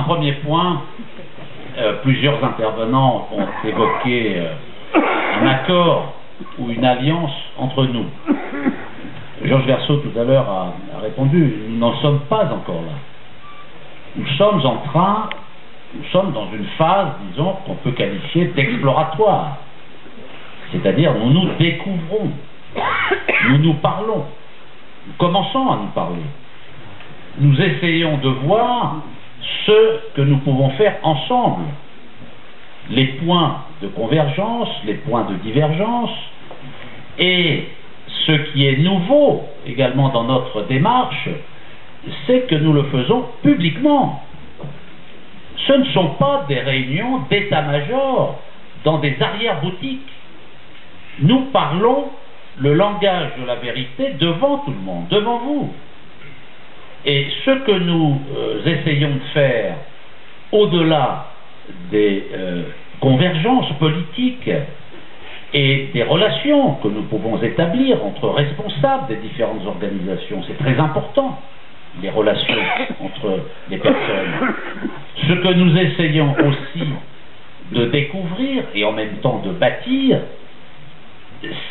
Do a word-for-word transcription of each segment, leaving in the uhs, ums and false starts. un premier point, euh, plusieurs intervenants ont évoqué euh, un accord ou une alliance entre nous. Georges Verseau tout à l'heure a, a répondu, nous n'en sommes pas encore là. Nous sommes en train, nous sommes dans une phase, disons, qu'on peut qualifier d'exploratoire. C'est-à-dire, nous nous découvrons, nous nous parlons, nous commençons à nous parler. Nous essayons de voir ce que nous pouvons faire ensemble. Les points de convergence, les points de divergence, et ce qui est nouveau également dans notre démarche, c'est que nous le faisons publiquement. Ce ne sont pas des réunions d'état-major dans des arrière-boutiques. Nous parlons le langage de la vérité devant tout le monde, devant vous. Et ce que nous euh, essayons de faire au-delà des euh, convergences politiques et des relations que nous pouvons établir entre responsables des différentes organisations, c'est très important, les relations entre les personnes. Ce que nous essayons aussi de découvrir et en même temps de bâtir,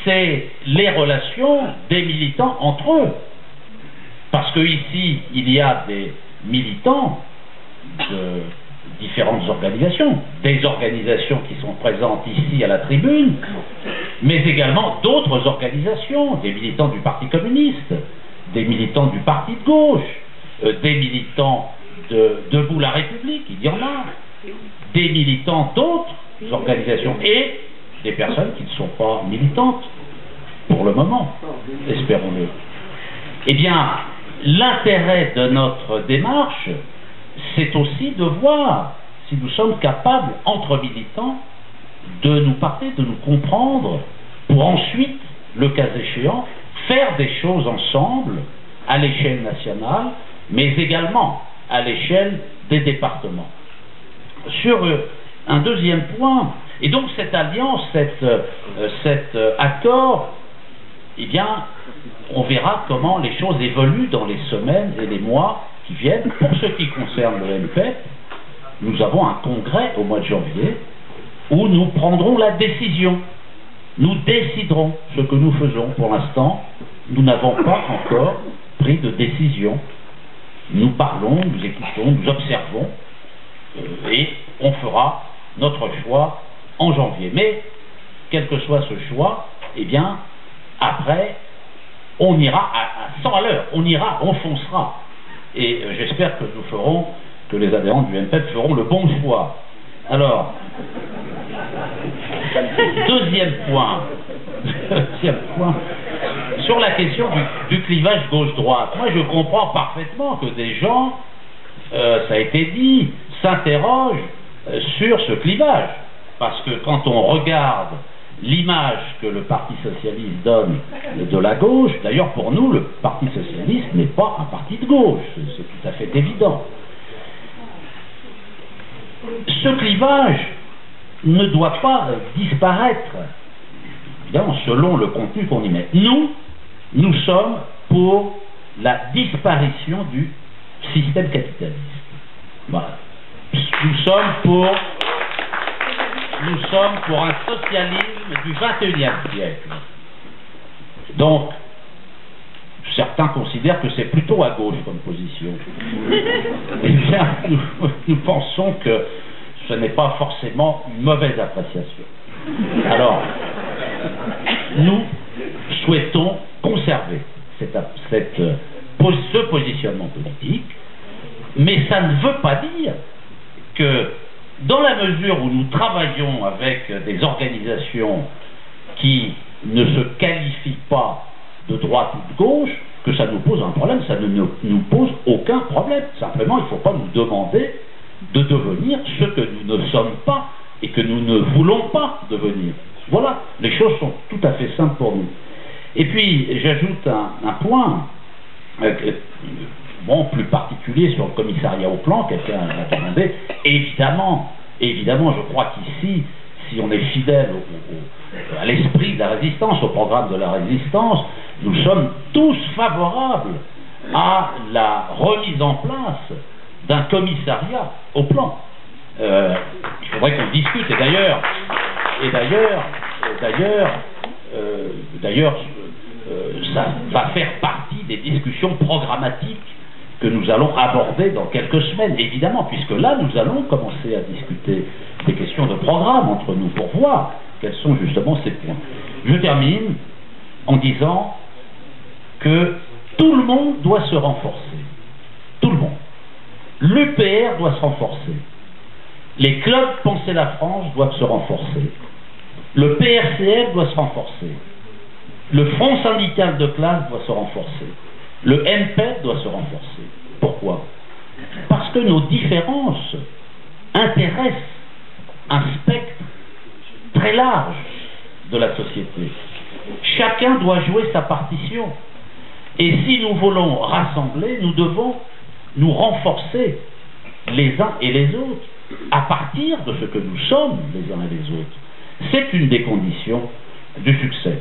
c'est les relations des militants entre eux. Parce qu'ici, il y a des militants de différentes organisations, des organisations qui sont présentes ici à la tribune, mais également d'autres organisations, des militants du Parti communiste, des militants du Parti de gauche, euh, des militants de Debout la République, il y en a, des militants d'autres organisations et des personnes qui ne sont pas militantes, pour le moment, espérons-le. Eh bien, l'intérêt de notre démarche, c'est aussi de voir si nous sommes capables, entre militants, de nous parler, de nous comprendre, pour ensuite, le cas échéant, faire des choses ensemble, à l'échelle nationale, mais également à l'échelle des départements. Sur un deuxième point, et donc cette alliance, cette, cet accord, eh bien, on verra comment les choses évoluent dans les semaines et les mois qui viennent. Pour ce qui concerne le M P E P, nous avons un congrès au mois de janvier où nous prendrons la décision. Nous déciderons ce que nous faisons. Pour l'instant, nous n'avons pas encore pris de décision. Nous parlons, nous écoutons, nous observons euh, et on fera notre choix en janvier. Mais, quel que soit ce choix, eh bien, après, on ira à cent à l'heure, on ira, on foncera. Et euh, j'espère que nous ferons, que les adhérents du M P E P feront le bon choix. Alors, deuxième point, deuxième point, sur la question du, du clivage gauche-droite. Moi, je comprends parfaitement que des gens, euh, ça a été dit, s'interrogent euh, sur ce clivage. Parce que quand on regarde l'image que le Parti socialiste donne de la gauche, d'ailleurs pour nous, le Parti socialiste n'est pas un parti de gauche, c'est tout à fait évident. Ce clivage ne doit pas disparaître, évidemment, selon le contenu qu'on y met. Nous, nous sommes pour la disparition du système capitaliste. Voilà. Nous sommes pour... Nous sommes pour un socialisme du vingt-et-unième siècle. Donc, certains considèrent que c'est plutôt à gauche comme position. Eh bien, nous, nous pensons que ce n'est pas forcément une mauvaise appréciation. Alors, nous souhaitons conserver cette, cette, ce positionnement politique, mais ça ne veut pas dire que dans la mesure où nous travaillons avec des organisations qui ne se qualifient pas de droite ou de gauche, que ça nous pose un problème, ça ne nous pose aucun problème. Simplement, il ne faut pas nous demander de devenir ce que nous ne sommes pas et que nous ne voulons pas devenir. Voilà, les choses sont tout à fait simples pour nous. Et puis, j'ajoute un, un point, euh, bon, plus particulier sur le commissariat au plan, quelqu'un l'a demandé. Évidemment, évidemment, je crois qu'ici, si on est fidèle au, au, à l'esprit de la résistance, au programme de la résistance, nous sommes tous favorables à la remise en place d'un commissariat au plan. Euh, il faudrait qu'on discute, et d'ailleurs, et d'ailleurs, d'ailleurs, euh, d'ailleurs, euh, ça va faire partie des discussions programmatiques que nous allons aborder dans quelques semaines, évidemment, puisque là, nous allons commencer à discuter des questions de programme entre nous pour voir quels sont justement ces points. Je termine en disant que tout le monde doit se renforcer. Tout le monde. L'U P R doit se renforcer. Les clubs Penser la France doivent se renforcer. Le P R C F doit se renforcer. Le Front syndical de classe doit se renforcer. Le M P E P doit se renforcer. Pourquoi? Parce que nos différences intéressent un spectre très large de la société. Chacun doit jouer sa partition. Et si nous voulons rassembler, nous devons nous renforcer les uns et les autres à partir de ce que nous sommes les uns et les autres. C'est une des conditions du succès.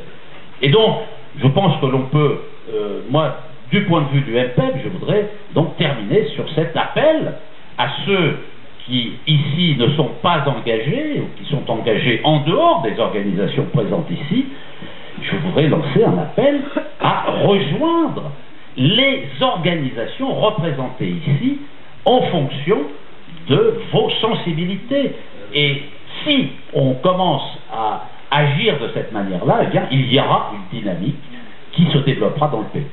Et donc, je pense que l'on peut, euh, moi, du point de vue du M P E P, je voudrais donc terminer sur cet appel à ceux qui, ici, ne sont pas engagés ou qui sont engagés en dehors des organisations présentes ici. Je voudrais lancer un appel à rejoindre les organisations représentées ici en fonction de vos sensibilités. Et si on commence à agir de cette manière-là, eh bien, il y aura une dynamique qui se développera dans le pays.